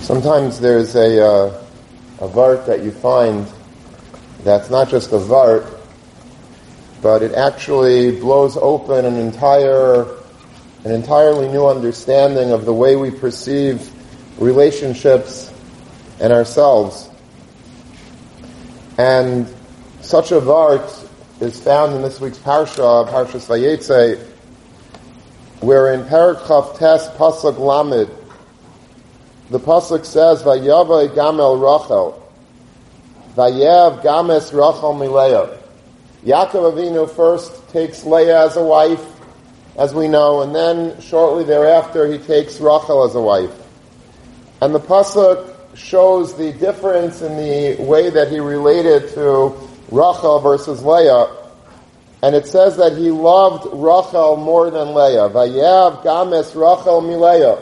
Sometimes there's a vart that you find that's not just a vart, but it actually blows open an entirely new understanding of the way we perceive relationships and ourselves. And such a vart is found in this week's parsha, Parshas Vayetze, where in Perek Chaf-Tes Pasuk Lamed, the Pasuk says, Vayavai Gamel Rachel, Vayav Games Rachel Mileah. Yaakov Avinu first takes Leah as a wife, as we know, and then shortly thereafter he takes Rachel as a wife. And the Pasuk shows the difference in the way that he related to Rachel versus Leah. And it says that he loved Rachel more than Leah. Vayav Games Rachel Mileah.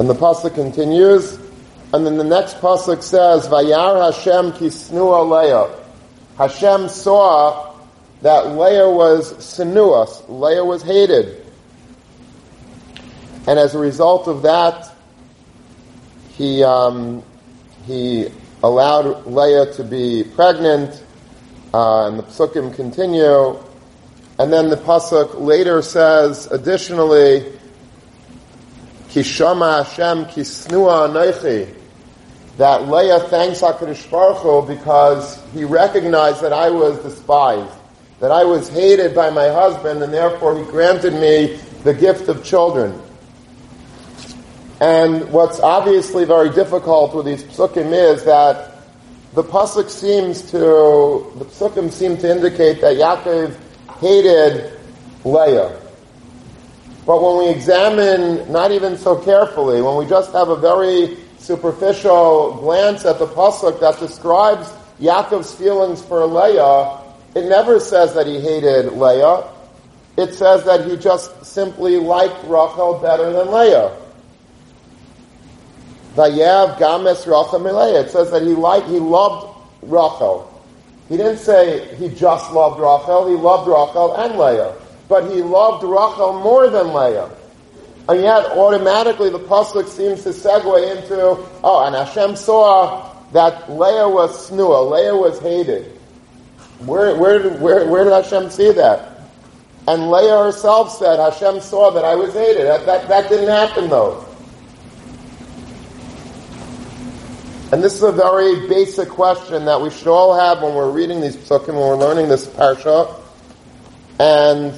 And the Pasuk continues, and then the next Pasuk says, Vayar Hashem Kisnua Leah. Hashem saw that Leah was sinuas, Leah was hated. And as a result of that, he allowed Leah to be pregnant, and the Psukim continue. And then the Pasuk later says, additionally, Kishama Hashem Kisnua Anoichi, that Leah thanks HaKadosh Baruch Hu because he recognized that I was despised, that I was hated by my husband, and therefore he granted me the gift of children. And what's obviously very difficult with these psukim is that the psukim seem to indicate that Yaakov hated Leah. But when we examine, not even so carefully, when we just have a very superficial glance at the pasuk that describes Yaakov's feelings for Leah, it never says that he hated Leah. It says that he just simply liked Rachel better than Leah. Vayav Games Rachel Mileah. It says that he loved Rachel. He didn't say he just loved Rachel. He loved Rachel and Leah. But he loved Rachel more than Leah. And yet, automatically, the pasuk seems to segue into, and Hashem saw that Leah was snua. Leah was hated. Where did Hashem see that? And Leah herself said, Hashem saw that I was hated. That didn't happen, though. And this is a very basic question that we should all have when we're reading these psukim, when we're learning this parsha. And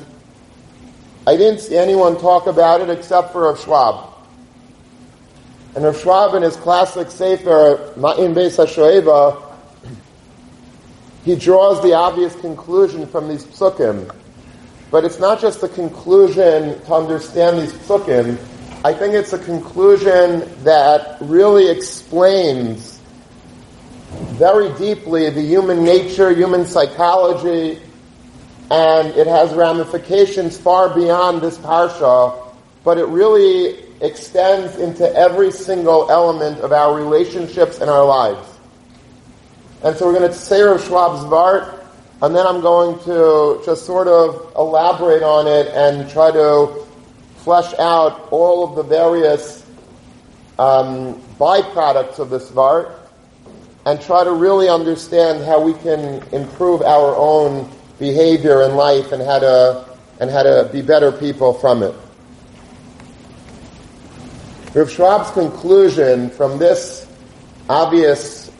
I didn't see anyone talk about it except for Rav Schwab. And Rav Schwab, in his classic sefer, Ma'ayan Beis HaShoeva, he draws the obvious conclusion from these psukim. But it's not just a conclusion to understand these psukim. I think it's a conclusion that really explains very deeply the human nature, human psychology, and it has ramifications far beyond this parsha, but it really extends into every single element of our relationships and our lives. And so we're going to say Rav Schwab's vart, and then I'm going to just sort of elaborate on it and try to flesh out all of the various byproducts of this vart and try to really understand how we can improve our own behavior in life and how to be better people from it. Rav Schwab's conclusion from this obvious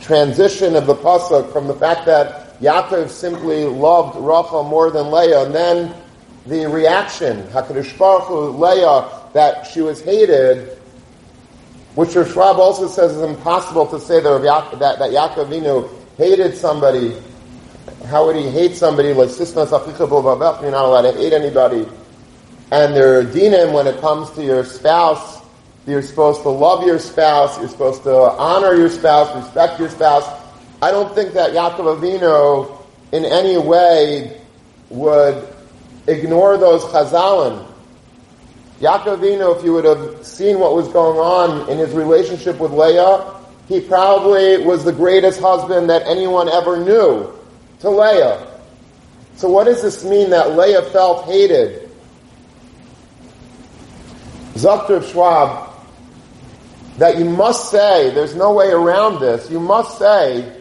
transition of the pasuk from the fact that Yaakov simply loved Rachel more than Leah, and then the reaction, Hakadosh Baruch Hu, Leah, that she was hated, which Rav Schwab also says is impossible to say that Yaakov Avinu hated somebody. How would he hate somebody? Like Sisna Zafichabu Vavach, you're not allowed to hate anybody. And there are dinim when it comes to your spouse. You're supposed to love your spouse. You're supposed to honor your spouse, respect your spouse. I don't think that Yaakov Avinu in any way would ignore those chazalim. Yaakov Avinu, if you would have seen what was going on in his relationship with Leah, he probably was the greatest husband that anyone ever knew to Leah. So what does this mean that Leah felt hated? Zokt Rav Schwab that you must say, there's no way around this, you must say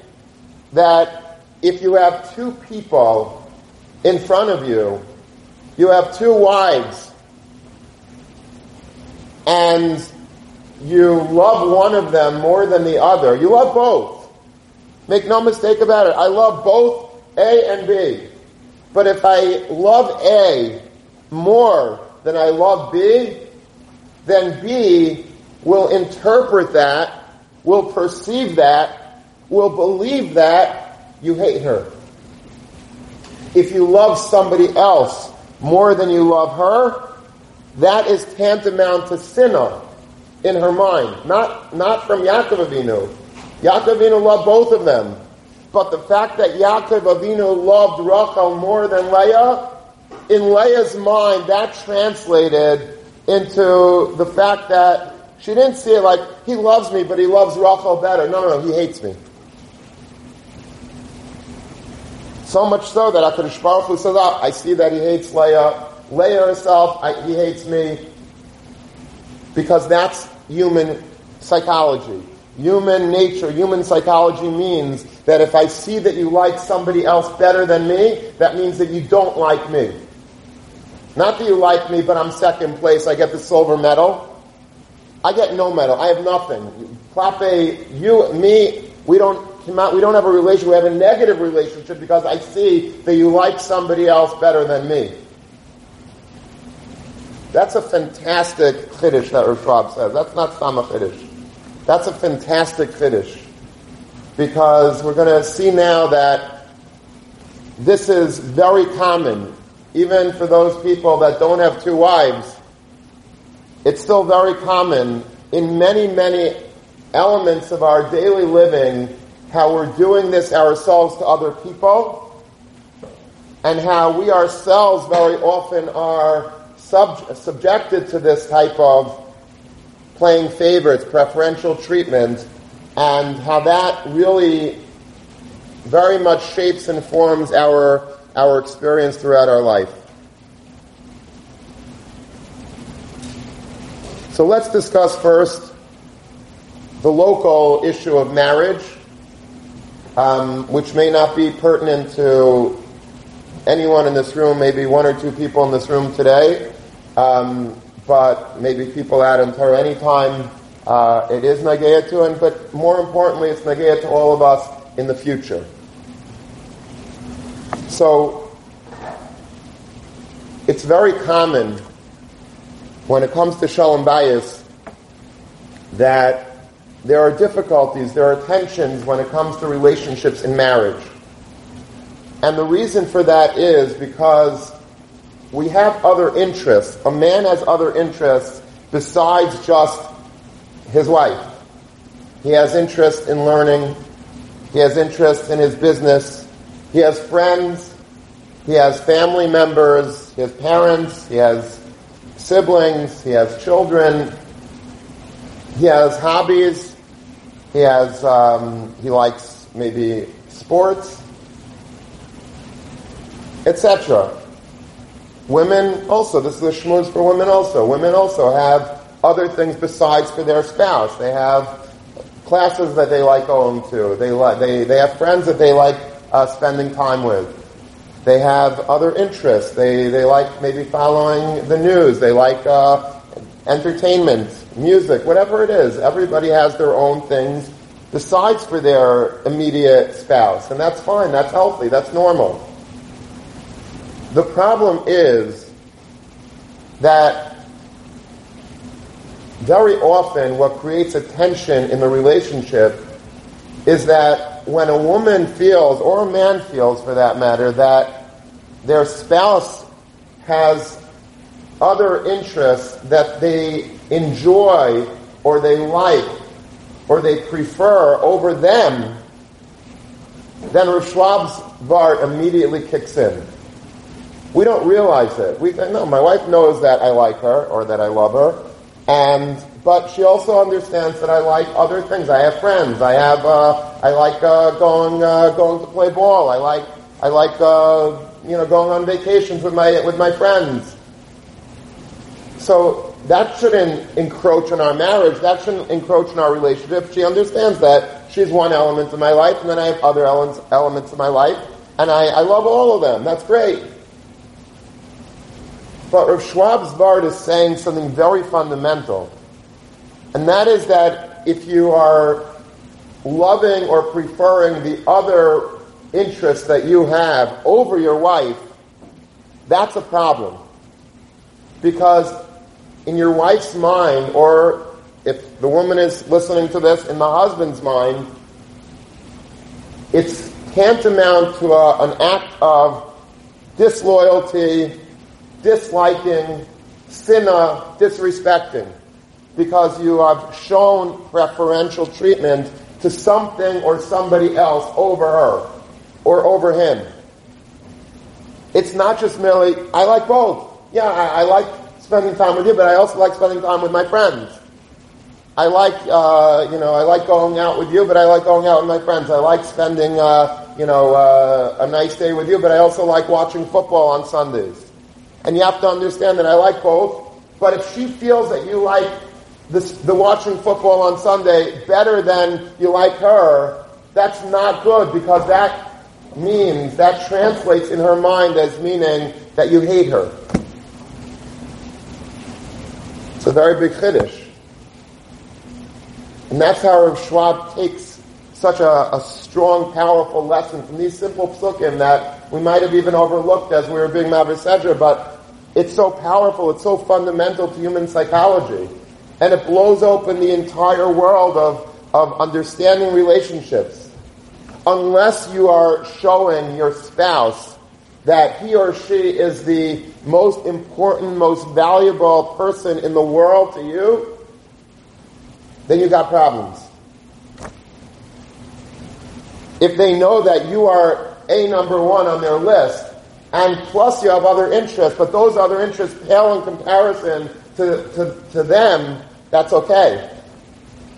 that if you have two people in front of you, you have two wives, and you love one of them more than the other. You love both. Make no mistake about it. I love both A and B. But if I love A more than I love B, then B will interpret that, will perceive that, will believe that you hate her. If you love somebody else more than you love her, that is tantamount to sinah in her mind. Not from Yaakov Avinu. Yaakov Avinu loved both of them. But the fact that Yaakov Avinu loved Rachel more than Leah, in Leah's mind, that translated into the fact that she didn't see it like, he loves me, but he loves Rachel better. No, he hates me. So much so that Hakadosh Baruch Hu says, oh, I see that he hates Leah. Leah herself, he hates me. Because that's human psychology. Human nature, human psychology means that if I see that you like somebody else better than me, that means that you don't like me. Not that you like me, but I'm second place, I get the silver medal. I get no medal, I have nothing. Klape, you, me, we don't have a relationship, we have a negative relationship because I see that you like somebody else better than me. That's a fantastic chiddush that Rav Schwab says. That's not Sama chiddush. That's a fantastic chiddush. Because we're going to see now that this is very common. Even for those people that don't have two wives, it's still very common in many, many elements of our daily living, how we're doing this ourselves to other people, and how we ourselves very often are subjected to this type of playing favorites, preferential treatment, and how that really very much shapes and forms our experience throughout our life. So let's discuss first the local issue of marriage, which may not be pertinent to anyone in this room, maybe one or two people in this room today, but maybe people out in Torah anytime. It is nagea to, and but more importantly, it's nagea to all of us in the future. So it's very common when it comes to shalom bayis that there are difficulties, there are tensions when it comes to relationships in marriage. And the reason for that is because we have other interests. A man has other interests besides just his wife. He has interest in learning. He has interest in his business. He has friends. He has family members. He has parents. He has siblings. He has children. He has hobbies. He has, he likes maybe sports, etc. Women also, this is a shmooze for women also. Women also have other things besides for their spouse. They have classes that they like going to. They have friends that they like spending time with. They have other interests. They like maybe following the news. They like entertainment, music, whatever it is. Everybody has their own things besides for their immediate spouse. And that's fine. That's healthy. That's normal. The problem is that very often what creates a tension in the relationship is that when a woman feels, or a man feels for that matter, that their spouse has other interests that they enjoy or they like or they prefer over them, then Rav Schwab's vart immediately kicks in. We don't realize it. We think, no, my wife knows that I like her or that I love her, but she also understands that I like other things. I have friends. I like going to play ball. I like going on vacations with my friends. So that shouldn't encroach on our marriage. That shouldn't encroach on our relationship. She understands that she's one element of my life, and then I have other elements of my life, and I love all of them. That's great. But Rav Schwab's Vard is saying something very fundamental, and that is that if you are loving or preferring the other interest that you have over your wife, that's a problem. Because in your wife's mind, or if the woman is listening to this, in the husband's mind, it's tantamount to an act of disloyalty, disliking, sinna, disrespecting, because you have shown preferential treatment to something or somebody else over her or over him. It's not just merely, I like both. Yeah, I like spending time with you, but I also like spending time with my friends. I like, I like going out with you, but I like going out with my friends. I like spending, a nice day with you, but I also like watching football on Sundays. And you have to understand that I like both, but if she feels that you like the watching football on Sunday better than you like her, that's not good, because that means, that translates in her mind as meaning that you hate her. It's a very big chiddush. And that's how Rav Schwab takes such a strong, powerful lesson from these simple psukim that we might have even overlooked as we were being Mavisedra, but it's so powerful, it's so fundamental to human psychology. And it blows open the entire world of understanding relationships. Unless you are showing your spouse that he or she is the most important, most valuable person in the world to you, then you got problems. If they know that you are a number one on their list, and plus you have other interests, but those other interests pale in comparison to them, that's okay.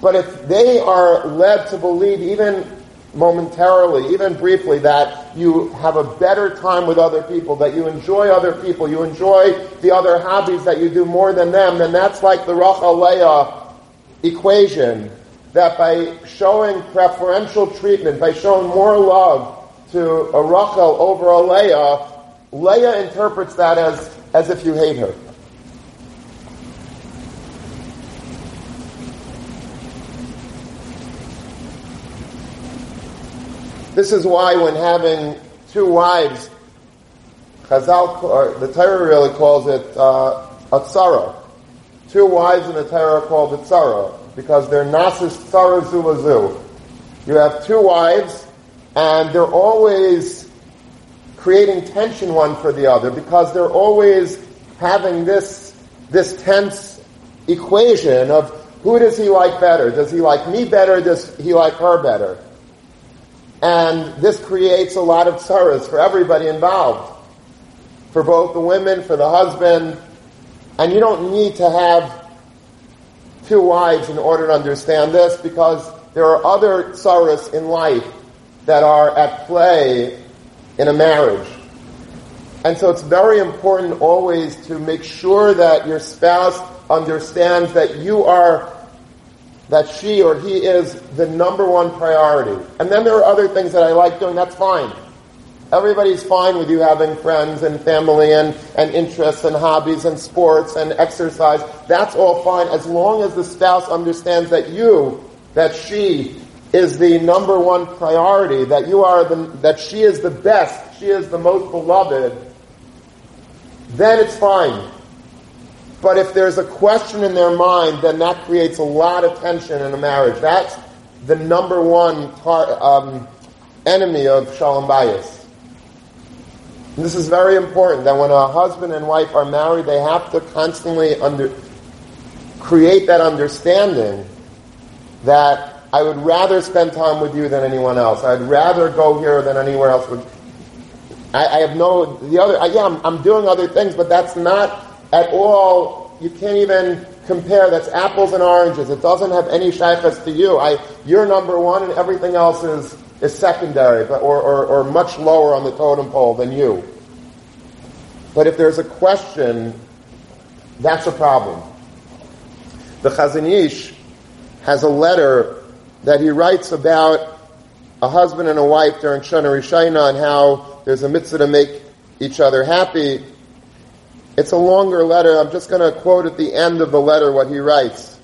But if they are led to believe, even momentarily, even briefly, that you have a better time with other people, that you enjoy other people, you enjoy the other hobbies that you do more than them, then that's like the Rachel Leah equation, that by showing preferential treatment, by showing more love to a Rachel over a Leah, Leah interprets that as if you hate her. This is why when having two wives, Chazal, or the Torah really calls it atzara. Two wives in the Torah are called atzara because they're nasis tzara zu lazu. You have two wives, and they're always creating tension one for the other because they're always having this tense equation of who does he like better? Does he like me better? Does he like her better? And this creates a lot of tzaras for everybody involved, for both the women, for the husband. And you don't need to have two wives in order to understand this, because there are other tzaras in life that are at play in a marriage. And so it's very important always to make sure that your spouse understands that you are, that she or he is the number one priority. And then there are other things that I like doing, that's fine. Everybody's fine with you having friends and family and interests and hobbies and sports and exercise. That's all fine, as long as the spouse understands that she is the number one priority, that that she is the best, she is the most beloved, then it's fine. But if there's a question in their mind, then that creates a lot of tension in a marriage. That's the number one enemy of Shalom Bayis. And this is very important, that when a husband and wife are married, they have to constantly create that understanding that I would rather spend time with you than anyone else. I'd rather go here than anywhere else. I'm doing other things, but that's not at all, you can't even compare. That's apples and oranges. It doesn't have any shaykhs to you. You're number one, and everything else is secondary, but or much lower on the totem pole than you. But if there's a question, That's a problem. The Chazon Ish has a letter that he writes about a husband and a wife during Shana Rishayna and how there's a mitzvah to make each other happy. It's a longer letter. I'm just going to quote at the end of the letter what he writes.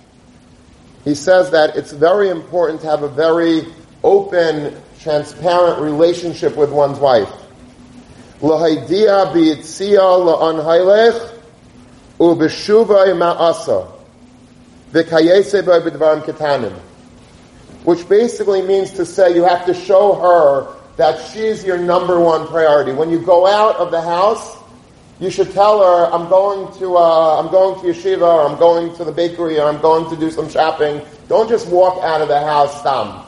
He says that it's very important to have a very open, transparent relationship with one's wife. L'haidia b'yitzia l'anhailech u'b'shuvay ma'asa v'kayeseba b'dvarim ketanim, which basically means to say you have to show her that she's your number one priority. When you go out of the house, you should tell her, I'm going to yeshiva, or I'm going to the bakery, or I'm going to do some shopping. Don't just walk out of the house, stam,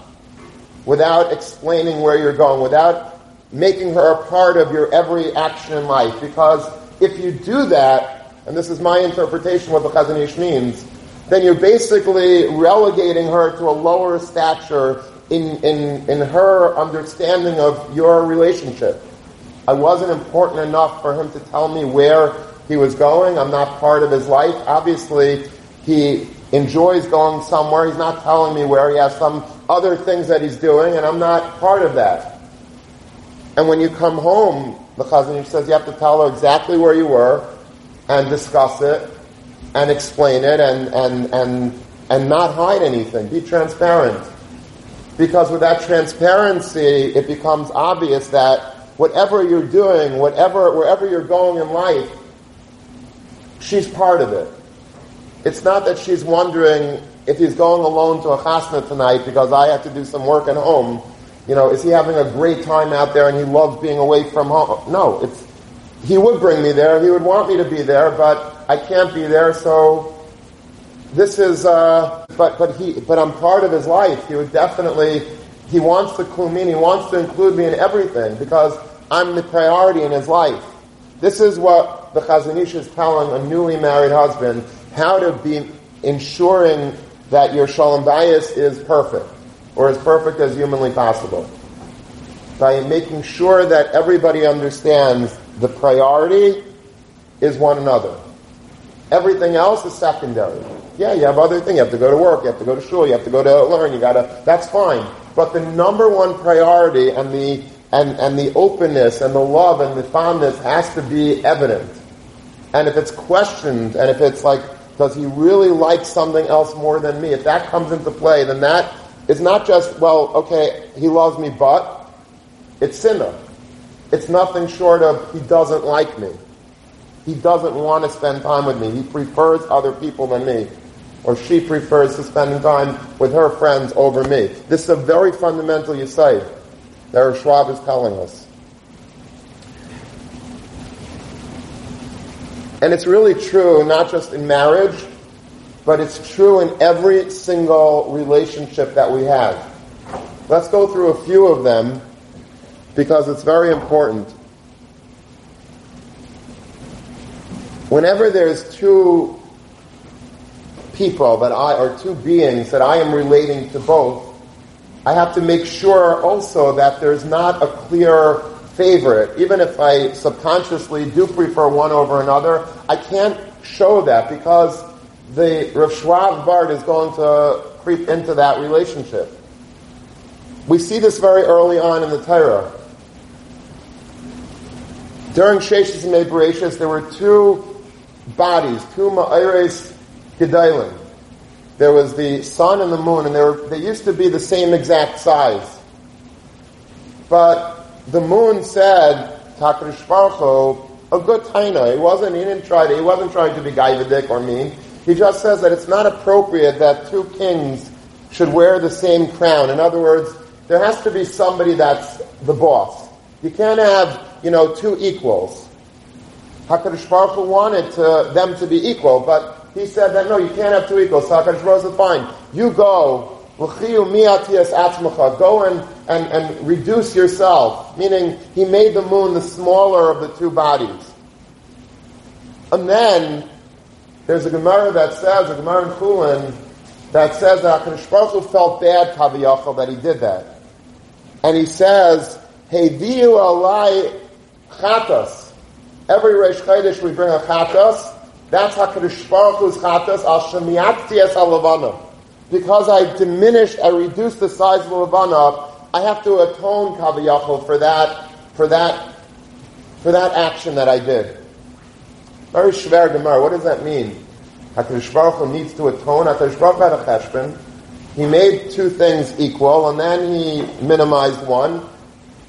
without explaining where you're going, without making her a part of your every action in life. Because if you do that, and this is my interpretation of what the Chazon Ish means, then you're basically relegating her to a lower stature in her understanding of your relationship. I wasn't important enough for him to tell me where he was going. I'm not part of his life. Obviously, he enjoys going somewhere. He's not telling me where. He has some other things that he's doing, and I'm not part of that. And when you come home, the Chazon Ish says you have to tell her exactly where you were and discuss it and explain it and not hide anything. Be transparent. Because with that transparency, it becomes obvious that whatever you're doing, wherever you're going in life, she's part of it. It's not that she's wondering if he's going alone to a chasna tonight because I have to do some work at home. You know, is he having a great time out there and he loves being away from home? No, he would bring me there. He would want me to be there, but I can't be there. So this is, but I'm part of his life. He would definitely. He wants to clue me. He wants to include me in everything because I'm the priority in his life. This is what the Chazon Ish is telling a newly married husband, how to be ensuring that your shalom bayis is perfect, or as perfect as humanly possible, by making sure that everybody understands the priority is one another. Everything else is secondary. Yeah, you have other things. You have to go to work. You have to go to shul. You have to go to learn. That's fine. But the number one priority and the openness and the love and the fondness has to be evident. And if it's questioned, and if it's like, does he really like something else more than me? If that comes into play, then that is not just, well, okay, he loves me, but it's sinna. It's nothing short of he doesn't like me. He doesn't want to spend time with me. He prefers other people than me. Or she prefers to spend time with her friends over me. This is a very fundamental yesod that Rav Schwab is telling us. And it's really true, not just in marriage, but it's true in every single relationship that we have. Let's go through a few of them, because it's very important. Whenever there's two people that or two beings that I am relating to both, I have to make sure also that there's not a clear favorite. Even if I subconsciously do prefer one over another, I can't show that because the Rav Schwab Bart is going to creep into that relationship. We see this very early on in the Torah. During Sheshes and Bereishis, there were two bodies, two ma'ares. There was the sun and the moon, and they used to be the same exact size. But the moon said, "Hakadosh Baruch Hu, a good taina." He wasn't trying to be gaivadik or mean. He just says that it's not appropriate that two kings should wear the same crown. In other words, there has to be somebody that's the boss. You can't have, two equals. Hakadosh Baruch Hu wanted them to be equal, but he said that, no, you can't have two equals. So HaKadosh Baruch Hu said, fine, you go, go and reduce yourself. Meaning, he made the moon the smaller of the two bodies. And then, there's a Gemara in Chulin, that says that HaKadosh Baruch Hu felt bad, Kaviyachal, that he did that. And he says, Heidiyu alai chatas. Every Reish Chodesh we bring a chatas, That's HaKadosh Baruch Hu's Chatas, Al Shemiyatzi Es HaLavanah. Because I diminished, I reduced the size of the Lavanah, I have to atone, Kaviyachol, for that action that I did. Very shver gemara. What does that mean? HaKadosh Baruch Hu needs to atone. HaKadosh Baruch Hu had a cheshbon. He made two things equal, and then he minimized one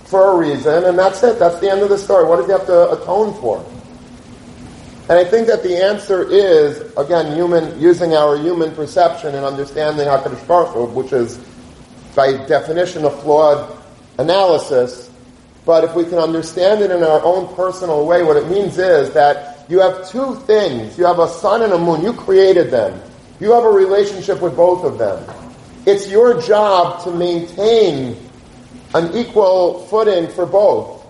for a reason, and that's it. That's the end of the story. What does he have to atone for? And I think that the answer is, again, using our human perception and understanding HaKadosh Baruch Hu, which is, by definition, a flawed analysis. But if we can understand it in our own personal way, what it means is that you have two things. You have a sun and a moon. You created them. You have a relationship with both of them. It's your job to maintain an equal footing for both.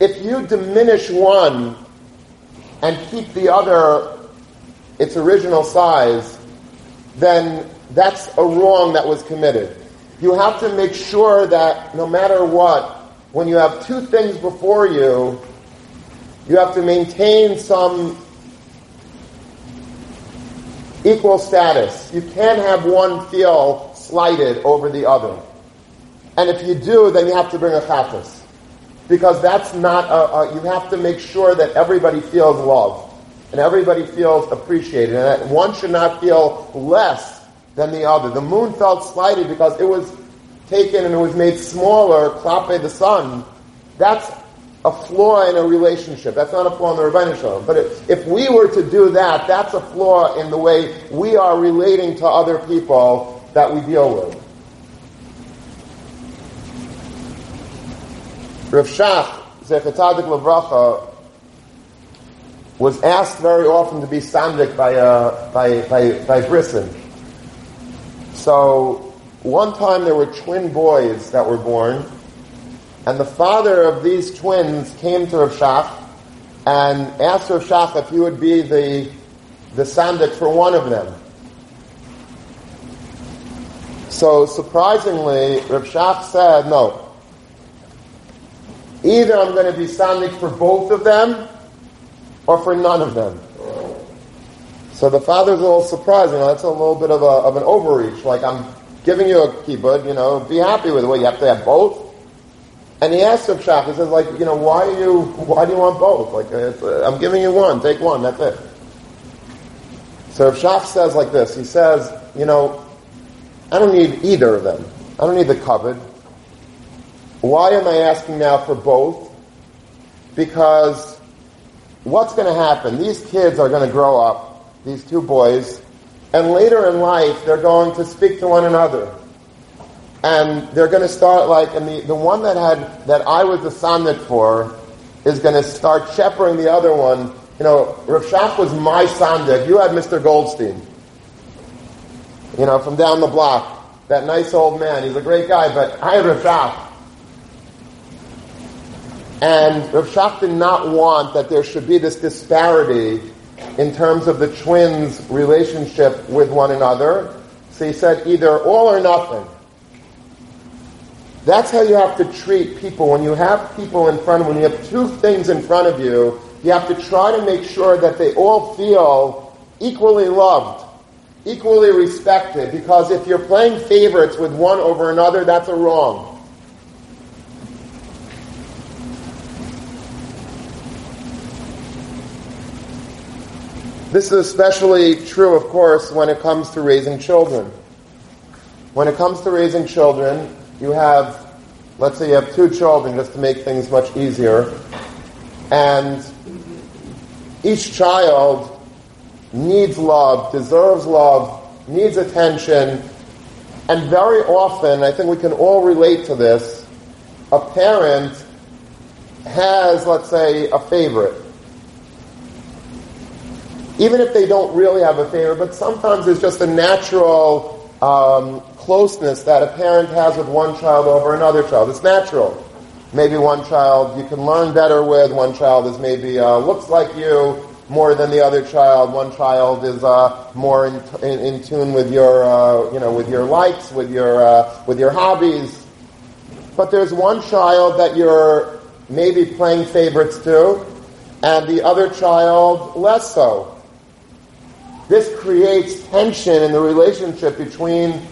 If you diminish one and keep the other its original size, then that's a wrong that was committed. You have to make sure that no matter what, when you have two things before you, you have to maintain some equal status. You can't have one feel slighted over the other. And if you do, then you have to bring a chatas. Because that's not you have to make sure that everybody feels loved and everybody feels appreciated, and that one should not feel less than the other. The moon felt slighted because it was taken and it was made smaller, klape the sun. That's a flaw in a relationship. That's not a flaw in the Rabbeinah Sholem. But if we were to do that, that's a flaw in the way we are relating to other people that we deal with. Rav Shach, Zecher Tzaddik Livracha, was asked very often to be sandik by Brisson. So one time there were twin boys that were born, and the father of these twins came to Rav Shach and asked Rav Shach if he would be the sandik for one of them. So surprisingly, Rav Shach said, no. Either I'm going to be sandik for both of them, or for none of them. So the father's a little surprised. You know, that's a little bit of an overreach. Like, I'm giving you a kibbutz, be happy with it. Well, you have to have both. And he asks Rav Shach, he says, why do you want both? I'm giving you one. Take one. That's it. So Rav Shach says like this. He says, I don't need either of them. I don't need the kibbutz. Why am I asking now for both? Because what's going to happen? These kids are going to grow up, these two boys, and later in life they're going to speak to one another. And they're going to start the one that I was the sandik for is going to start shepherding the other one. Rav Shach was my sandik. You had Mr. Goldstein. From down the block. That nice old man. He's a great guy, but I had Rav Shach. And Rav Shach did not want that there should be this disparity in terms of the twins' relationship with one another. So he said, either all or nothing. That's how you have to treat people. When you have people when you have two things in front of you, you have to try to make sure that they all feel equally loved, equally respected. Because if you're playing favorites with one over another, that's a wrong. This is especially true, of course, when it comes to raising children. When it comes to raising children, let's say you have two children, just to make things much easier, and each child needs love, deserves love, needs attention, and very often, I think we can all relate to this, a parent has, let's say, a favorite. Even if they don't really have a favorite, but sometimes there's just a natural closeness that a parent has with one child over another child. It's natural. Maybe one child you can learn better with, one child is maybe looks like you more than the other child, one child is more in tune with your likes, with your hobbies. But there's one child that you're maybe playing favorites to, and the other child less so. This creates tension in the relationship between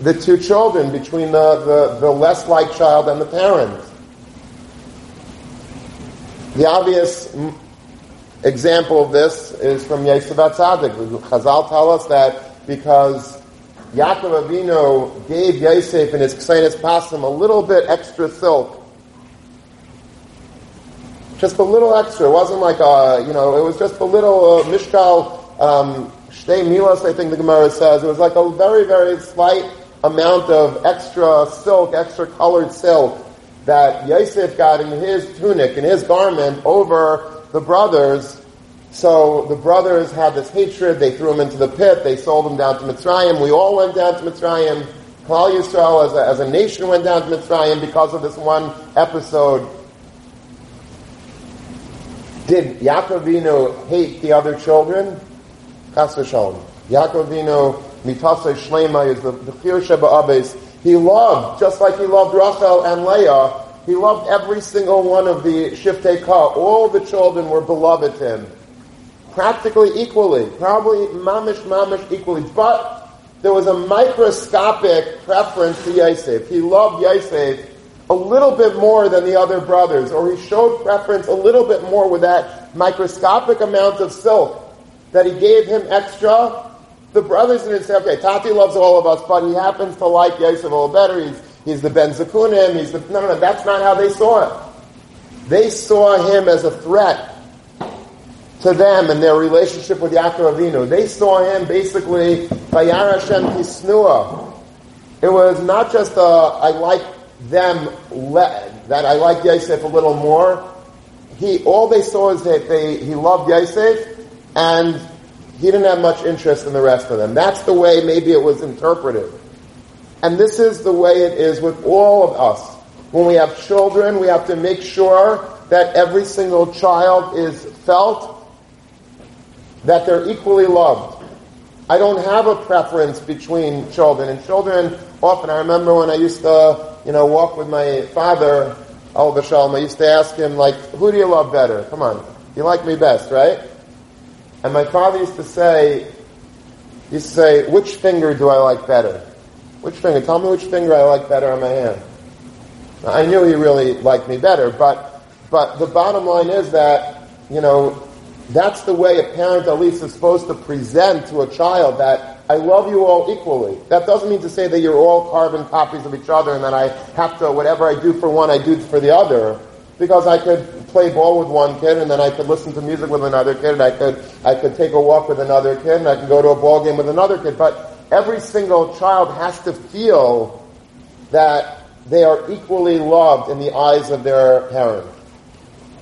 the two children, between the less like child and the parent. The obvious example of this is from Yaisov Tzaddik. Chazal tell us that because Yaakov Avinu gave Yaisov and his Ksainis Pasim a little bit extra silk. Just a little extra. It wasn't like it was just a little mishkal shtei milas, I think the Gemara says. It was like a very, very slight amount of extra silk, extra colored silk that Yaisov got in his tunic, in his garment, over the brothers. So the brothers had this hatred. They threw him into the pit. They sold him down to Mitzrayim. We all went down to Mitzrayim. Klal Yisrael as a nation went down to Mitzrayim because of this one episode. Did Yaakov Avinu hate the other children? Chas v'shalom. Yaakov Avinu mitasei shlema is the chiyur sheba'abes. He loved, just like he loved Rachel and Leah, he loved every single one of the Shiftei Ka. All the children were beloved to him. Practically equally, probably mamish equally, but there was a microscopic preference to Yaisov. He loved Yaisov a little bit more than the other brothers, or he showed preference a little bit more with that microscopic amount of silk that he gave him extra. The brothers didn't say, okay, Tati loves all of us, but he happens to like Yaisov a little better. He's the Ben Zakunim. No, that's not how they saw it. They saw him as a threat to them and their relationship with Yaakov Avinu. They saw him basically by Vayar Hashem Kisnua. It was not just I like them, that I like Yaisov a little more. All they saw is that he loved Yaisov and he didn't have much interest in the rest of them. That's the way maybe it was interpreted. And this is the way it is with all of us. When we have children, we have to make sure that every single child is felt, that they're equally loved. I don't have a preference between children. And children, often, I remember when I used to, walk with my father, Alba Shalom, I used to ask him, who do you love better? Come on, you like me best, right? And my father used to say, which finger do I like better? Which finger? Tell me which finger I like better on my hand. Now, I knew he really liked me better, but the bottom line is that, that's the way a parent at least is supposed to present to a child that I love you all equally. That doesn't mean to say that you're all carbon copies of each other and that I have to, whatever I do for one, I do for the other. Because I could play ball with one kid and then I could listen to music with another kid and I could take a walk with another kid and I could go to a ball game with another kid. But every single child has to feel that they are equally loved in the eyes of their parents.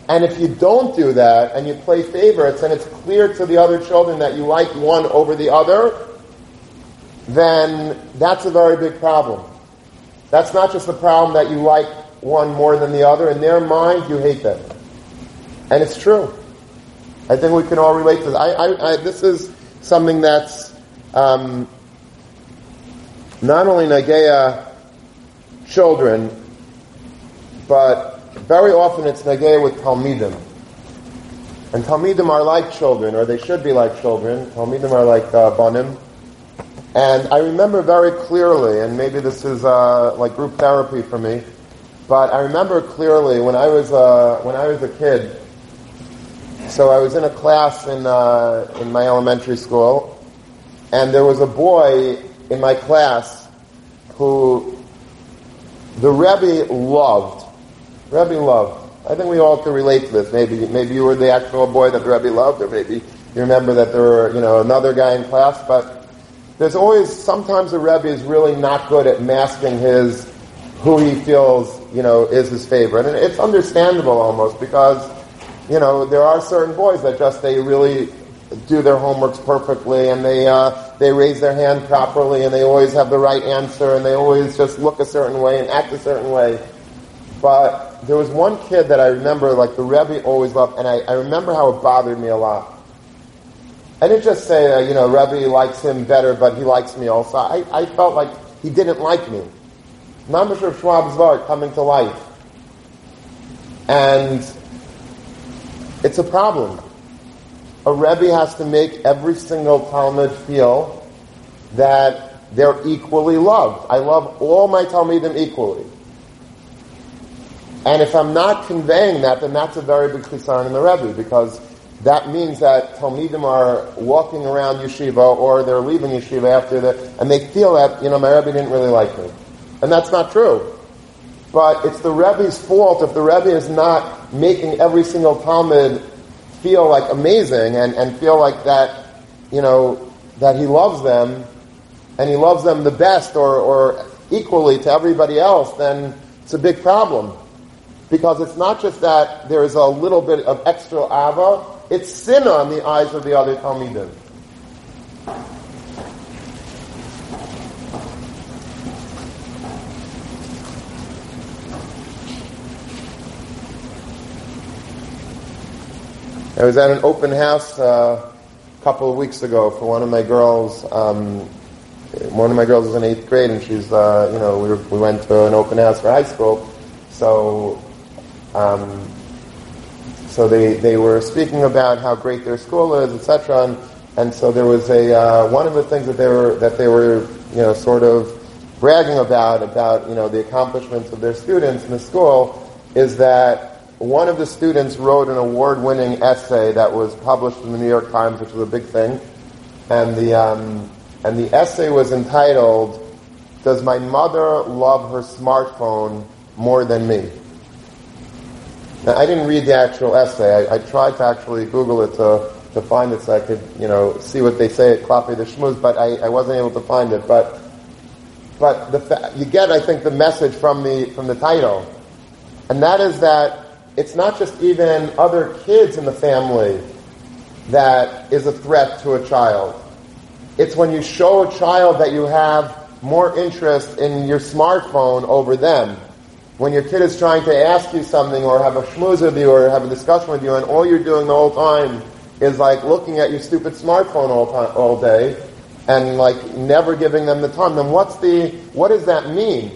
And if you don't do that, and you play favorites, and it's clear to the other children that you like one over the other, then that's a very big problem. That's not just the problem that you like one more than the other. In their mind, you hate them. And it's true. I think we can all relate to this. This is something that's not only Nagaya children, but very often it's Nagaya with Talmidim. And Talmidim are like children, or they should be like children. Talmidim are like Banim. And I remember very clearly, and maybe this is like group therapy for me, but I remember clearly when I was a kid, so I was in a class in my elementary school, and there was a boy in my class who the Rebbe loved. Rebbe loved. I think we all can relate to this. Maybe you were the actual boy that the Rebbe loved, or maybe you remember that there were, another guy in class, but there's always, sometimes the Rebbe is really not good at masking who he feels, is his favorite. And it's understandable almost because, there are certain boys that just, they really do their homeworks perfectly and they raise their hand properly and they always have the right answer and they always just look a certain way and act a certain way. But there was one kid that I remember, the Rebbe always loved, and I remember how it bothered me a lot. I didn't just say, Rebbe likes him better, but he likes me also. I felt like he didn't like me. Mamish Rav Schwab's Vart coming to life. And it's a problem. a Rebbe has to make every single Talmud feel that they're equally loved. I love all my Talmudim equally. And if I'm not conveying that, then that's a very big chisaron in the Rebbe, because that means that Talmudim are walking around yeshiva, or they're leaving yeshiva after that, and they feel that, my Rebbe didn't really like me. And that's not true. But it's the Rebbe's fault if the Rebbe is not making every single Talmud feel like amazing and feel like that, that he loves them, and he loves them the best or equally to everybody else, then it's a big problem. Because it's not just that there is a little bit of extra ava, it's sinna in the eyes of the other Talmidim. I was at an open house a couple of weeks ago for one of my girls. One of my girls is in 8th grade, and she's, we went to an open house for high school. So they were speaking about how great their school is, etc. And so there was a one of the things that they were sort of bragging about the accomplishments of their students in the school is that one of the students wrote an award-winning essay that was published in the New York Times, which was a big thing, and the essay was entitled "Does My Mother Love Her Smartphone More Than Me?" Now, I didn't read the actual essay. I tried to actually Google it to find it so I could see what they say at Klapi the Shmuz, but I wasn't able to find it. But you get, I think, the message from the title, and that is that it's not just even other kids in the family that is a threat to a child. It's when you show a child that you have more interest in your smartphone over them. When your kid is trying to ask you something or have a schmooze with you or have a discussion with you, and all you're doing the whole time is like looking at your stupid smartphone all day and like never giving them the time, then what does that mean?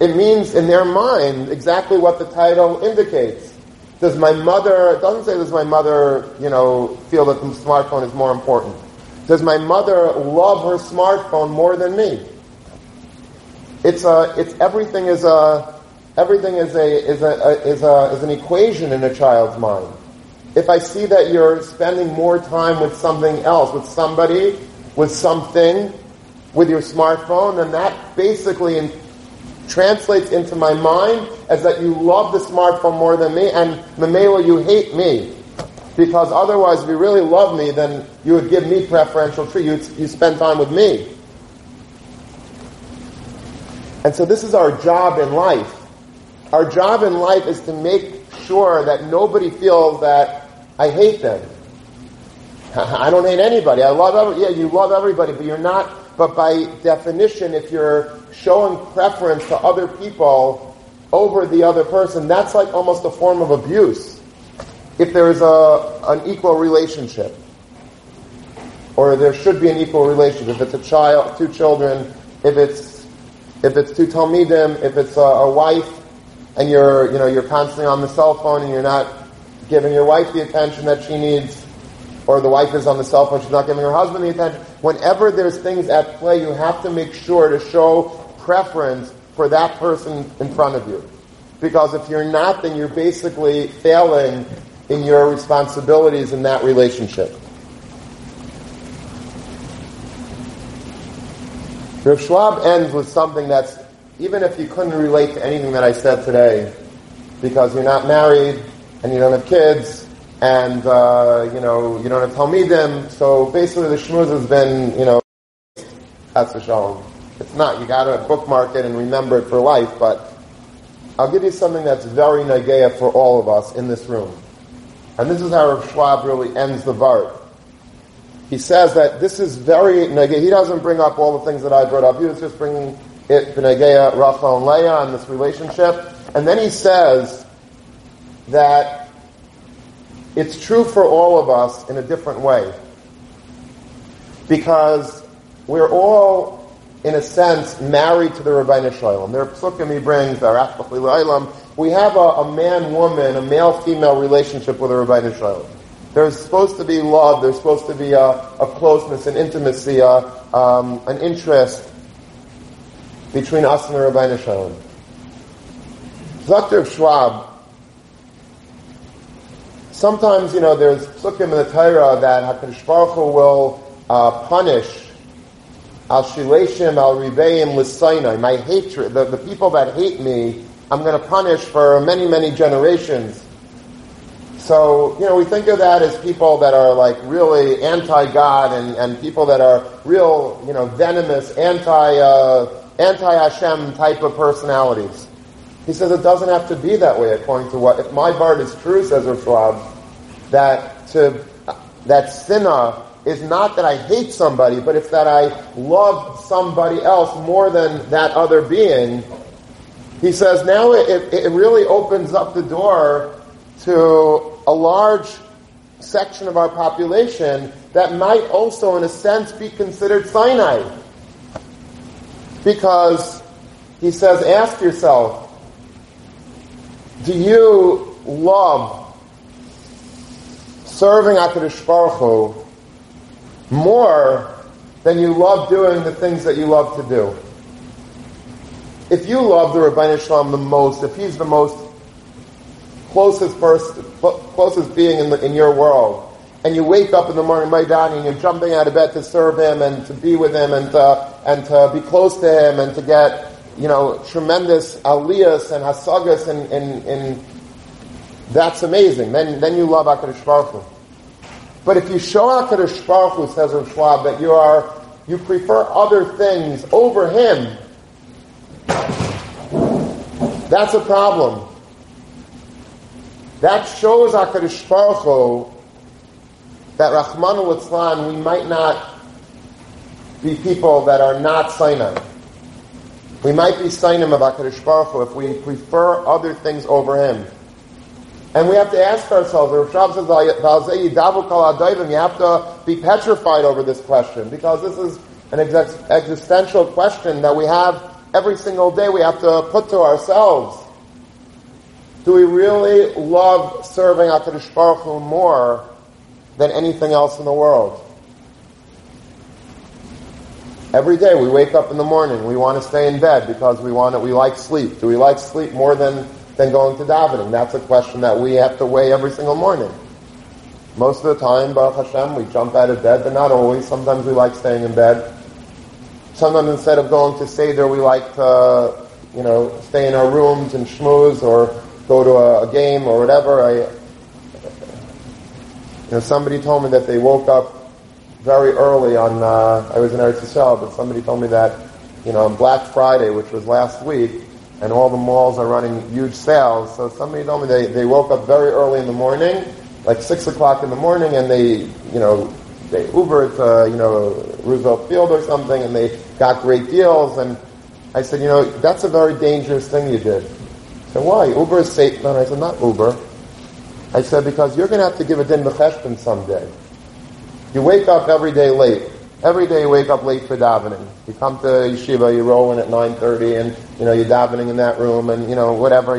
It means, in their mind, exactly what the title indicates. It doesn't say, does my mother, feel that the smartphone is more important? Does my mother love her smartphone more than me? Everything is an equation in a child's mind. If I see that you're spending more time with something else, with somebody, with something, with your smartphone, then that basically translates into my mind as that you love the smartphone more than me, and Mamela, you hate me. Because otherwise, if you really love me, then you would give me preferential treatment. You spend time with me. And so this is our job in life. Our job in life is to make sure that nobody feels that I hate them. I don't hate anybody. You love everybody, but you're not. But by definition, if you're showing preference to other people over the other person, that's like almost a form of abuse. If there is an equal relationship, or there should be an equal relationship, if it's a child, 2 children, if it's 2 talmidim, if it's a wife, and you're constantly on the cell phone and you're not giving your wife the attention that she needs, or the wife is on the cell phone, she's not giving her husband the attention. Whenever there's things at play, you have to make sure to show preference for that person in front of you. Because if you're not, then you're basically failing in your responsibilities in that relationship. Rav Schwab ends with something that's, even if you couldn't relate to anything that I said today, because you're not married, and you don't have kids, and, you don't have Talmidim, so basically the shmuz has been, that's a shalom. It's not, you gotta bookmark it and remember it for life, but I'll give you something that's very nageya for all of us in this room. And this is how Rav Schwab really ends the Vart. He says that this is very nageya. He doesn't bring up all the things that I brought up. He was just bringing it, nageya, Rachel and Leah, and this relationship. And then he says that it's true for all of us in a different way, because we're all, in a sense, married to the Rabbeinah Sholem. There are psukim he brings, we have a man-woman, a male-female relationship with the Rabbeinah Sholem. There's supposed to be love. There's supposed to be a closeness, an intimacy, an interest between us and the Rabbeinah Sholem. Dr. Schwab, sometimes, there's psukim in the Torah that HaKadosh Baruch Hu will punish al shileshim, al ribeim, l'sainai, my hatred, the people that hate me, I'm going to punish for many, many generations. So, we think of that as people that are really anti-God and people that are real, venomous, anti-Hashem type of personalities. He says it doesn't have to be that way according to if my part is true, says Rav Schwab, that sinna is not that I hate somebody, but it's that I love somebody else more than that other being. He says now it really opens up the door to a large section of our population that might also, in a sense, be considered Sinai. Because, he says, ask yourself, do you love serving HaKadosh Baruch Hu more than you love doing the things that you love to do? If you love the Rabbeinah Sholem the most, if he's the most closest being in your world, and you wake up in the morning, my darling, and you're jumping out of bed to serve him and to be with him and to be close to him and to get tremendous aliyahs and hasagas and that's amazing. Then you love HaKadosh Baruch Hu. But if you show HaKadosh Baruch Hu, says Rav Schwab, that you prefer other things over him, that's a problem. That shows HaKadosh Baruch Hu that Rahman al-Islam, we might not be people that are not Sinai. We might be Sinai of HaKadosh Baruch Hu if we prefer other things over him. And we have to ask ourselves, Rav Shach says, you have to be petrified over this question, because this is an existential question that we have every single day we have to put to ourselves. Do we really love serving HaKadosh Baruch Hu more than anything else in the world? Every day we wake up in the morning, we want to stay in bed because we like sleep. Do we like sleep more than going to davening? That's a question that we have to weigh every single morning. Most of the time, Baruch Hashem, we jump out of bed, but not always. Sometimes we like staying in bed. Sometimes instead of going to Seder, we like to, stay in our rooms and schmooze or go to a game or whatever. Somebody told me that they woke up very early on, I was in Eretz Yisrael, but somebody told me that, on Black Friday, which was last week, and all the malls are running huge sales, so somebody told me they woke up very early in the morning, like 6 o'clock in the morning, and they Ubered to, Roosevelt Field or something, and they got great deals, and I said, that's a very dangerous thing you did. I said, why? Uber is Satan. And I said, not Uber. I said, because you're going to have to give a din b'cheshbon someday. You wake up every day late. Every day you wake up late for davening. You come to yeshiva, you roll in at 9:30, and, you're davening in that room, and, whatever.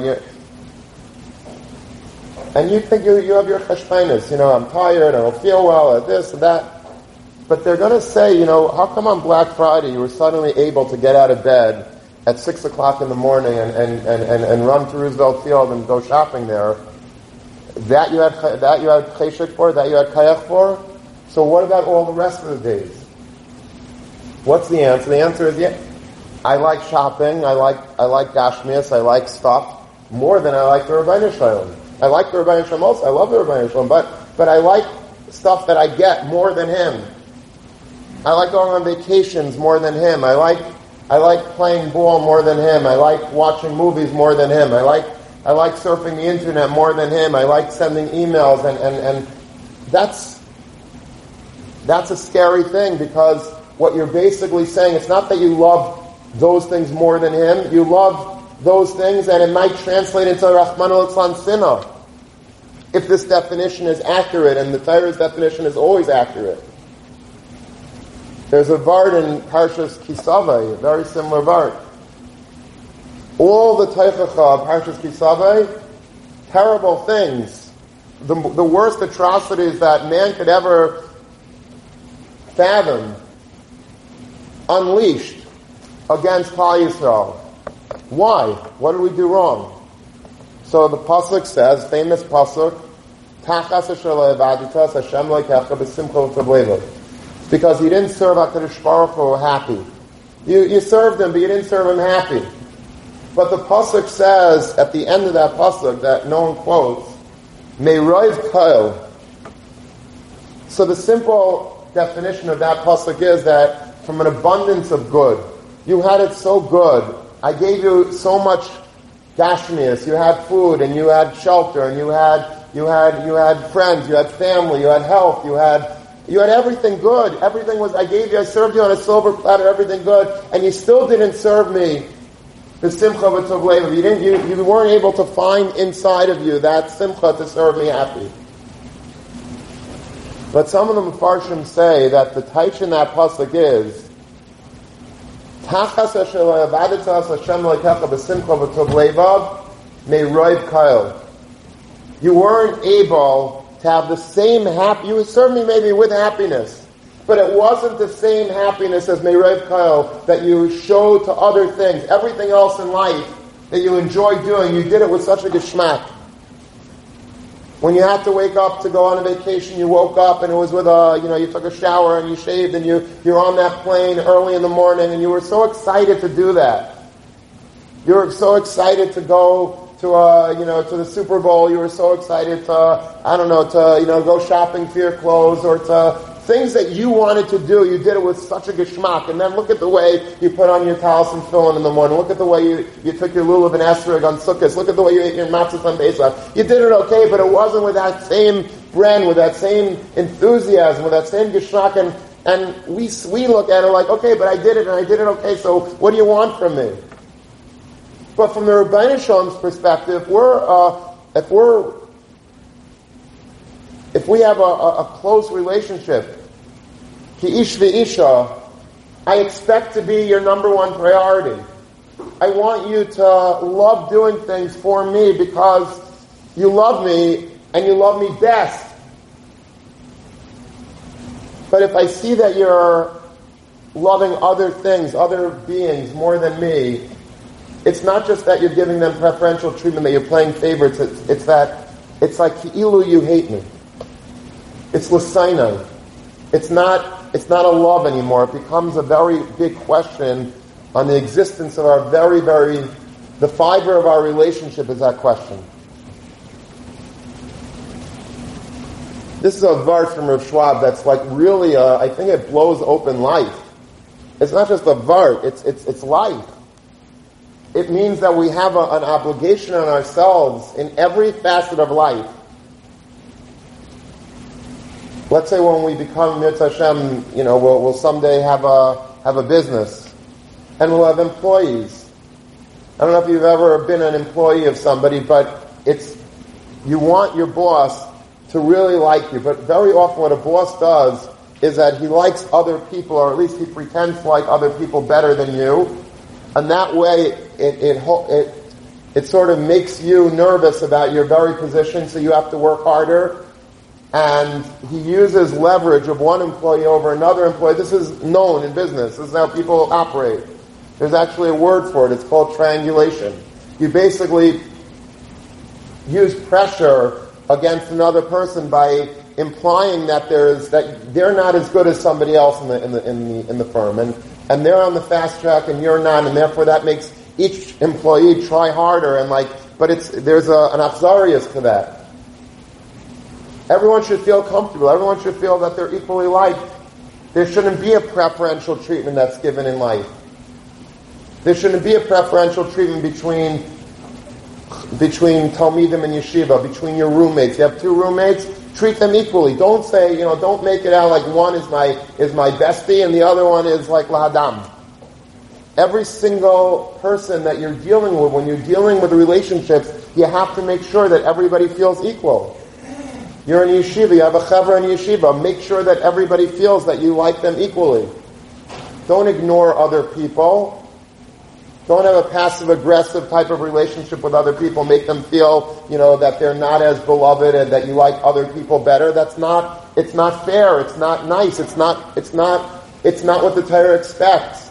And you think you have your cheshbonos. I'm tired, I don't feel well, or this, or that. But they're going to say, how come on Black Friday you were suddenly able to get out of bed at 6 o'clock in the morning and run to Roosevelt Field and go shopping there? That you had cheshek for? That you had kayach for? So what about all the rest of the days? What's the answer? The answer is, yeah, I like shopping, I like gashmias, I like stuff more than I like the Rabbeinah Sholem. I like the Rabbeinah Sholem also, I love the Rabbeinah Sholem, but I like stuff that I get more than him. I like going on vacations more than him. I like playing ball more than him. I like watching movies more than him. I like surfing the internet more than him. I like sending emails and that's a scary thing, because what you're basically saying, it's not that you love those things more than him. You love those things, and it might translate into Rahman al-Islam Sinna. If this definition is accurate, and the Torah's definition is always accurate. There's a vart in Parshas Kisavai, a very similar vart. All the teichacha of Parshas Kisavai, terrible things, the worst atrocities that man could ever fathom unleashed against Klal Yisrael. Why? What did we do wrong? So the pasuk says, famous pasuk, because he didn't serve HaKadosh Baruch Hu happy. You served him, but you didn't serve him happy. But the pasuk says at the end of that pasuk that no one quotes, Meirov Kol. So the simple definition of that pasuk is that from an abundance of good, you had it so good. I gave you so much gashmias. You had food, and you had shelter, and you had friends, you had family, you had health, you had everything good. Everything was I gave you. I served you on a silver platter. Everything good, and you still didn't serve me. The simcha of tov lev. You weren't able to find inside of you that simcha to serve me happy. But some of the Mefarshim say that the taich in that pasuk is tachas asher lo avadetas Hashem lekecha b'simcha v'tov levav meirov kol. You weren't able to have the same happy. You served me maybe with happiness, but it wasn't the same happiness as Meirov Kol that you showed to other things. Everything else in life that you enjoyed doing, you did it with such a geschmack. When you had to wake up to go on a vacation, you woke up and it was with you took a shower and you shaved and you're on that plane early in the morning and you were so excited to do that. You were so excited to go to the Super Bowl. You were so excited to go shopping for your clothes or to... Things that you wanted to do, you did it with such a geschmack. And then look at the way you put on your talis and tefillin in the morning. Look at the way you took your lulav and esrog on Sukkot. Look at the way you ate your matzahs on Pesach. You did it okay, but it wasn't with that same brand, with that same enthusiasm, with that same geschmack. And we look at it like, okay, but I did it and I did it okay, so what do you want from me? But from the Rabbeinah Sholem's perspective, if we have a close relationship, ki ish v'isha, I expect to be your number one priority. I want you to love doing things for me because you love me and you love me best. But if I see that you're loving other things, other beings more than me, it's not just that you're giving them preferential treatment, that you're playing favorites. It's that it's like ki'ilu you hate me. It's l'sainai. It's not a love anymore. It becomes a very big question on the existence of our very, very... The fiber of our relationship is that question. This is a verse from Rav Schwab that's like really, I think it blows open life. It's not just a verse, it's life. It means that we have an obligation on ourselves in every facet of life. Let's say when we become Mitzvah Hashem, we'll someday have a business, and we'll have employees. I don't know if you've ever been an employee of somebody, but you want your boss to really like you. But very often, what a boss does is that he likes other people, or at least he pretends to like other people better than you, and that way it sort of makes you nervous about your very position, so you have to work harder. And he uses leverage of one employee over another employee. This is known in business. This is how people operate. There's actually a word for it. It's called triangulation. You basically use pressure against another person by implying that they're not as good as somebody else in the firm, and they're on the fast track and you're not, and therefore that makes each employee try harder. And there's an Achzarius to that. Everyone should feel comfortable. Everyone should feel that they're equally liked. There shouldn't be a preferential treatment that's given in life. There shouldn't be a preferential treatment between Talmidim and Yeshiva, between your roommates. You have two roommates, treat them equally. Don't say, don't make it out like one is my bestie and the other one is like Lahadam. Every single person that you're dealing with, when you're dealing with relationships, you have to make sure that everybody feels equal. You're in yeshiva, you have a chavra in yeshiva. Make sure that everybody feels that you like them equally. Don't ignore other people. Don't have a passive-aggressive type of relationship with other people. Make them feel, that they're not as beloved and that you like other people better. It's not fair. It's not nice. It's not what the Torah expects.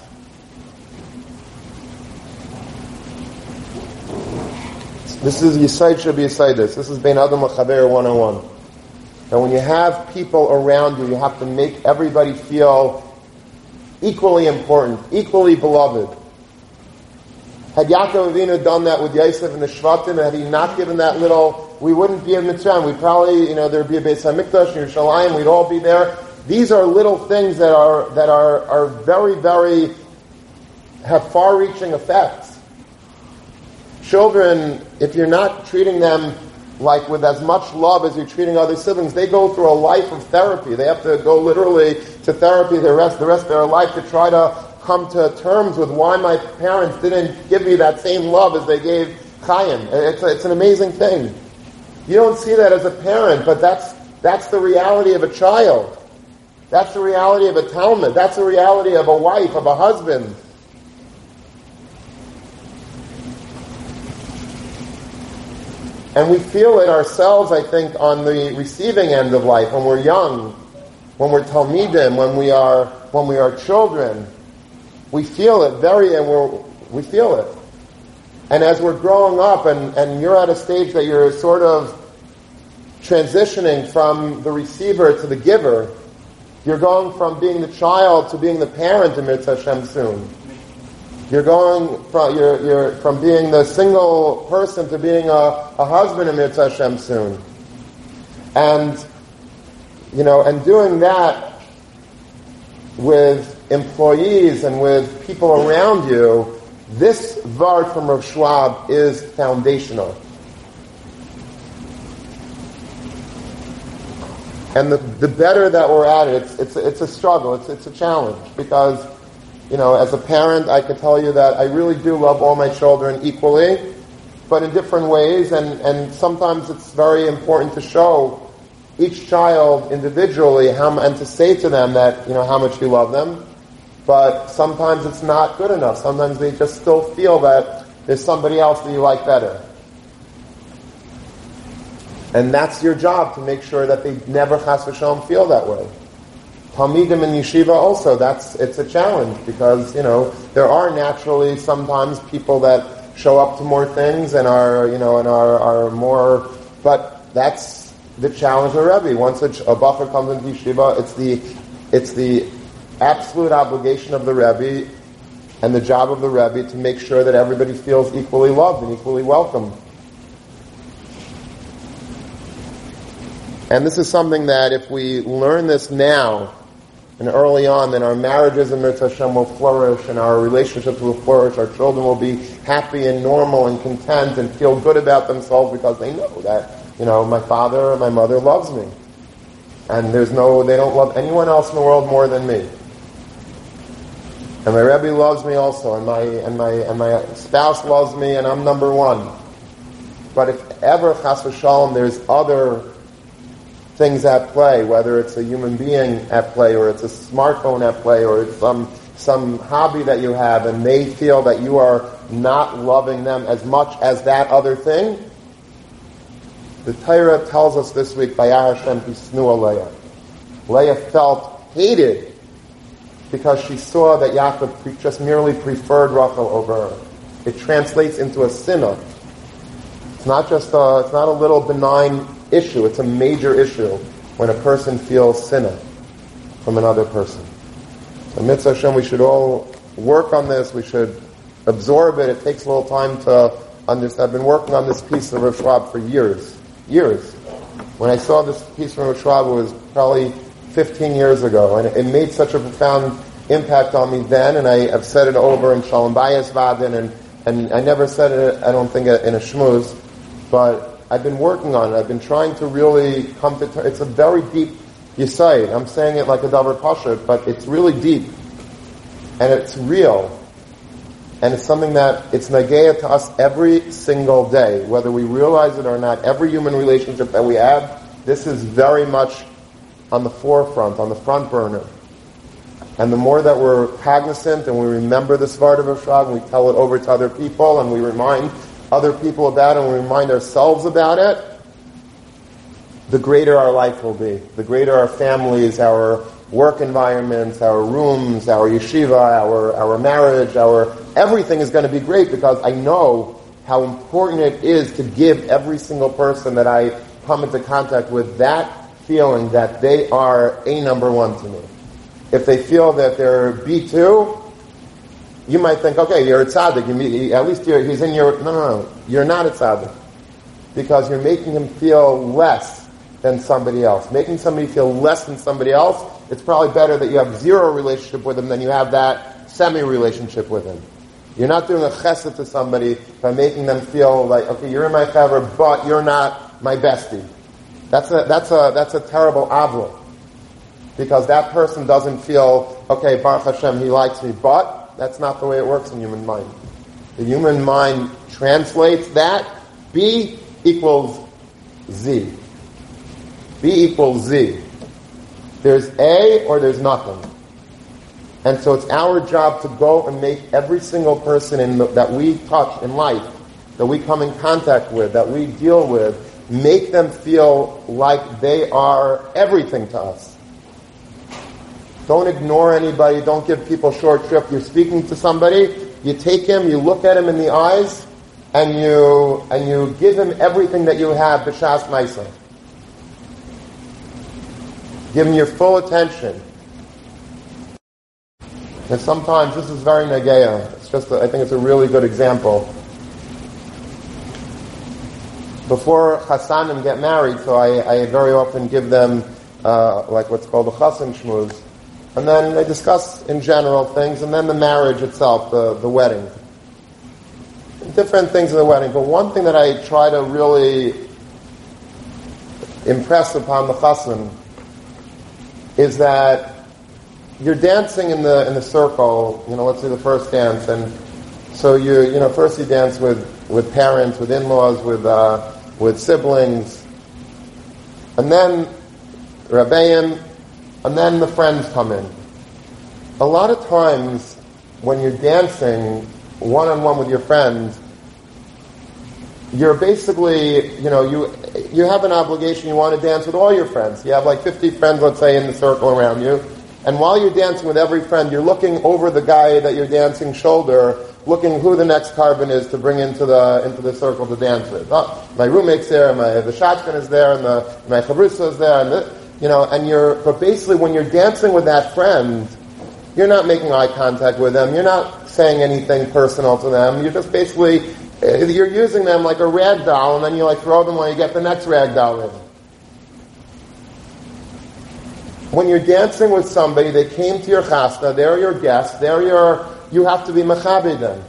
This is Yisayt Shabi Yisaydis. This is Bein Adam L'Chaber 101. Now when you have people around you, you have to make everybody feel equally important, equally beloved. Had Yaakov Avinu done that with Yaisov and the Shvatim, had he not given that little, we wouldn't be in Mitzrayim. We'd probably, there'd be a Beis HaMikdash in Yerushalayim. We'd all be there. These are little things that are very, very, have far-reaching effects. Children, if you're not treating them like with as much love as you're treating other siblings, they go through a life of therapy. They have to go literally to therapy the rest of their life to try to come to terms with why my parents didn't give me that same love as they gave Chaim. It's an amazing thing. You don't see that as a parent, but that's the reality of a child. That's the reality of a Talmud. That's the reality of a wife, of a husband. And we feel it ourselves, I think, on the receiving end of life, when we're young, when we're Talmidim, when we are children. We feel it we feel it. And as we're growing up and you're at a stage that you're sort of transitioning from the receiver to the giver, you're going from being the child to being the parent in Mirtz Hashem soon. You're going from being the single person to being a husband in Mirtz Hashem soon. And, and doing that with employees and with people around you, this Vart from Rav Schwab is foundational. And the better that we're at it, it's a struggle, it's a challenge, because, as a parent, I can tell you that I really do love all my children equally, but in different ways, and sometimes it's very important to show each child individually and to say to them that, how much you love them. But sometimes it's not good enough. Sometimes they just still feel that there's somebody else that you like better. And that's your job, to make sure that they never, chas v'shalom, feel that way. Talmidim and yeshiva also, it's a challenge, because, there are naturally sometimes people that show up to more things and are more, but that's the challenge of Rebbe. Once a buffer comes into yeshiva, it's the absolute obligation of the Rebbe and the job of the Rebbe to make sure that everybody feels equally loved and equally welcome. And this is something that if we learn this now and early on, then our marriages in Mirtz Hashem will flourish and our relationships will flourish. Our children will be happy and normal and content and feel good about themselves, because they know that, my father or my mother loves me. And they don't love anyone else in the world more than me. And my Rebbe loves me also, and my spouse loves me, and I'm number one. But if ever, chas v'shalom, there's other things at play, whether it's a human being at play, or it's a smartphone at play, or it's some hobby that you have, and they feel that you are not loving them as much as that other thing, the Torah tells us this week, Vayar Hashem Hisnu Leah. Leah felt hated because she saw that Yaakov just merely preferred Rachel over her. It translates into a sinah. It's not a little benign issue. It's a major issue when a person feels sinah from another person. So Mitzvah Hashem, we should all work on this. We should absorb it. It takes a little time to understand. I've been working on this piece of Rav Schwab for years. When I saw this piece from Rav Schwab, it was probably 15 years ago, and it made such a profound impact on me then, and I have said it over in Shalom Bayis Vadin, and I never said it, I don't think, in a shmuz, but I've been working on it. I've been trying to really come to terms. It's a very deep yisayit. I'm saying it like a davar pashut, but it's really deep, and it's real. And it's something that it's nageya to us every single day, whether we realize it or not. Every human relationship that we have, this is very much on the forefront, on the front burner. And the more that we're cognizant and we remember the Svart of Rav Shach, and we tell it over to other people, and we remind other people about it, and we remind ourselves about it, the greater our life will be. The greater our families, our work environments, our rooms, our yeshiva, our marriage, our everything is going to be great, because I know how important it is to give every single person that I come into contact with that feeling that they are a number one to me. If they feel that they're B2, you might think, okay, you're a tzaddik. At least he's in your... No. You're not a tzaddik. Because you're making him feel less than somebody else. Making somebody feel less than somebody else, it's probably better that you have zero relationship with him than you have that semi-relationship with him. You're not doing a chesed to somebody by making them feel like, okay, you're in my favor, but you're not my bestie. That's a terrible avla. Because that person doesn't feel, okay, Baruch Hashem, he likes me, but that's not the way it works in human mind. The human mind translates that. B equals Z. There's A or there's nothing. And so it's our job to go and make every single person that we touch in life, that we come in contact with, that we deal with, make them feel like they are everything to us. Don't ignore anybody. Don't give people short shrift. You're speaking to somebody. You take him. You look at him in the eyes, and you give him everything that you have. B'shas Maisa. Give him your full attention. And sometimes this is very nageya. I think it's a really good example. Before chasanim get married, so I very often give them what's called a chasan shmuz. And then they discuss, in general, things, and then the marriage itself, the wedding. Different things in the wedding. But one thing that I try to really impress upon the chassan is that you're dancing in the circle, let's say the first dance, and so you first you dance with parents, with in-laws, with siblings, and then rabbeim, and then the friends come in. A lot of times when you're dancing one-on-one with your friends, you're basically, you have an obligation. You want to dance with all your friends. You have 50 friends, let's say, in the circle around you. And while you're dancing with every friend, you're looking over the guy that you're dancing shoulder, looking who the next carbon is to bring into the circle to dance with. Oh, my roommate's there, and the shotgun is there, and my chavrusa is there, and but basically when you're dancing with that friend, you're not making eye contact with them, you're not saying anything personal to them, you're just basically, you're using them like a rag doll, and then you throw them when you get the next rag doll in. When you're dancing with somebody, they came to your chasna, they're your guest, you have to be mechabed them.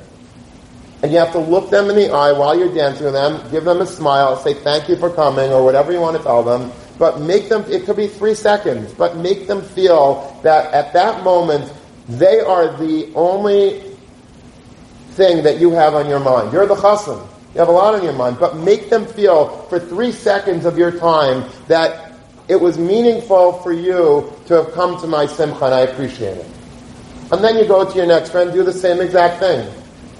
And you have to look them in the eye while you're dancing with them, give them a smile, say thank you for coming, or whatever you want to tell them, but make them, it could be 3 seconds, but make them feel that at that moment, they are the only thing that you have on your mind. You're the chassan. You have a lot on your mind, but make them feel for 3 seconds of your time that it was meaningful for you to have come to my simcha, and I appreciate it. And then you go to your next friend, do the same exact thing.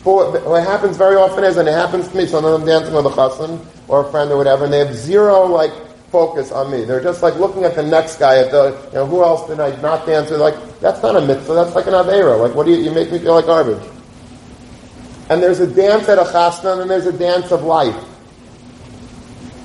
But what happens very often is, and it happens to me, sometimes I'm dancing with a chassan or a friend or whatever, and they have zero, focus on me. They're just looking at the next guy, at the, who else did I not dance with? That's not a mitzvah, that's an aveira. What do you make me feel like garbage? And there's a dance at a chasna, and then there's a dance of life.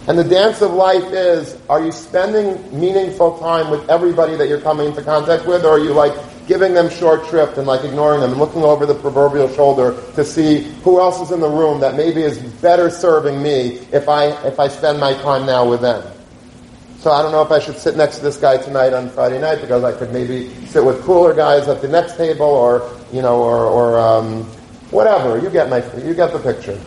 And the dance of life is, are you spending meaningful time with everybody that you're coming into contact with, or are you giving them short shrift and ignoring them and looking over the proverbial shoulder to see who else is in the room that maybe is better serving me if I spend my time now with them? So I don't know if I should sit next to this guy tonight on Friday night, because I could maybe sit with cooler guys at the next table, or whatever. You get the picture.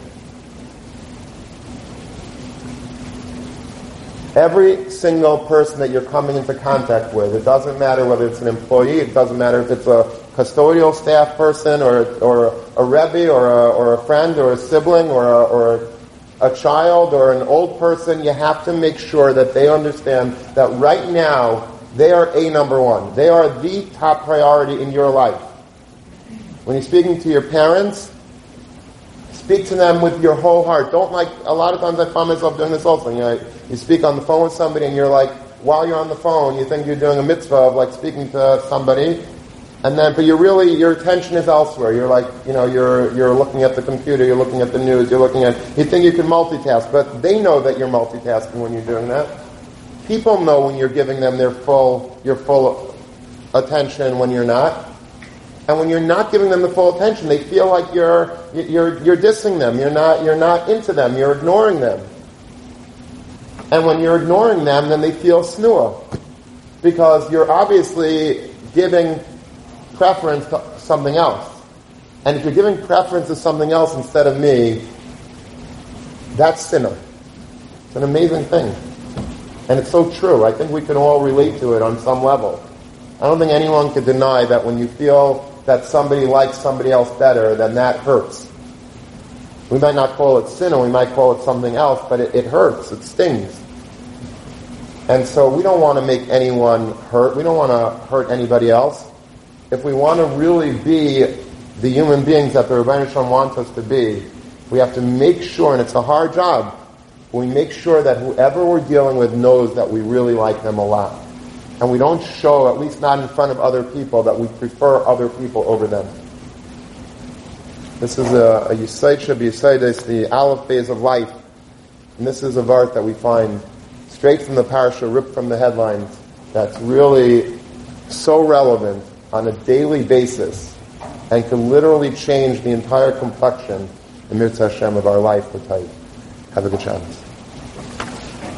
Every single person that you're coming into contact with, it doesn't matter whether it's an employee, it doesn't matter if it's a custodial staff person, or a rebbe, or a friend, or a sibling, or a child, or an old person, you have to make sure that they understand that right now They are a number one. They are the top priority in your life. When you're speaking to your parents, speak to them with your whole heart. Don't, like, a lot of times I find myself doing this also. You know, you speak on the phone with somebody and you're like, while you're on the phone, you think you're doing a mitzvah of, like, speaking to somebody. And then, but you're really, your attention is elsewhere. You're like, you know, you're looking at the computer, you're looking at the news, you're looking at, you think you can multitask, but they know that you're multitasking when you're doing that. People know when you're giving them their full, your full attention when you're not. And when you're not giving them the full attention, they feel like you're dissing them. You're not into them. You're ignoring them. And when you're ignoring them, then they feel snua. Because you're obviously giving preference to something else. And if you're giving preference to something else instead of me, that's sinner. It's an amazing thing. And it's so true. I think we can all relate to it on some level. I don't think anyone could deny that when you feel that somebody likes somebody else better, then that hurts. We might not call it sin, or we might call it something else, but it hurts. It stings. And so we don't want to make anyone hurt. We don't want to hurt anybody else. If we want to really be the human beings that the Rabbeinah Sholem wants us to be, we have to make sure, and it's a hard job, we make sure that whoever we're dealing with knows that we really like them a lot. And we don't show, at least not in front of other people, that we prefer other people over them. This is a Yisayt Sheb Yisayt, it's the Aleph phase of life. And this is a vart that we find straight from the parasha, ripped from the headlines, that's really so relevant on a daily basis and can literally change the entire complexion in Mirza Hashem of our life with type. Have a good Shabbos.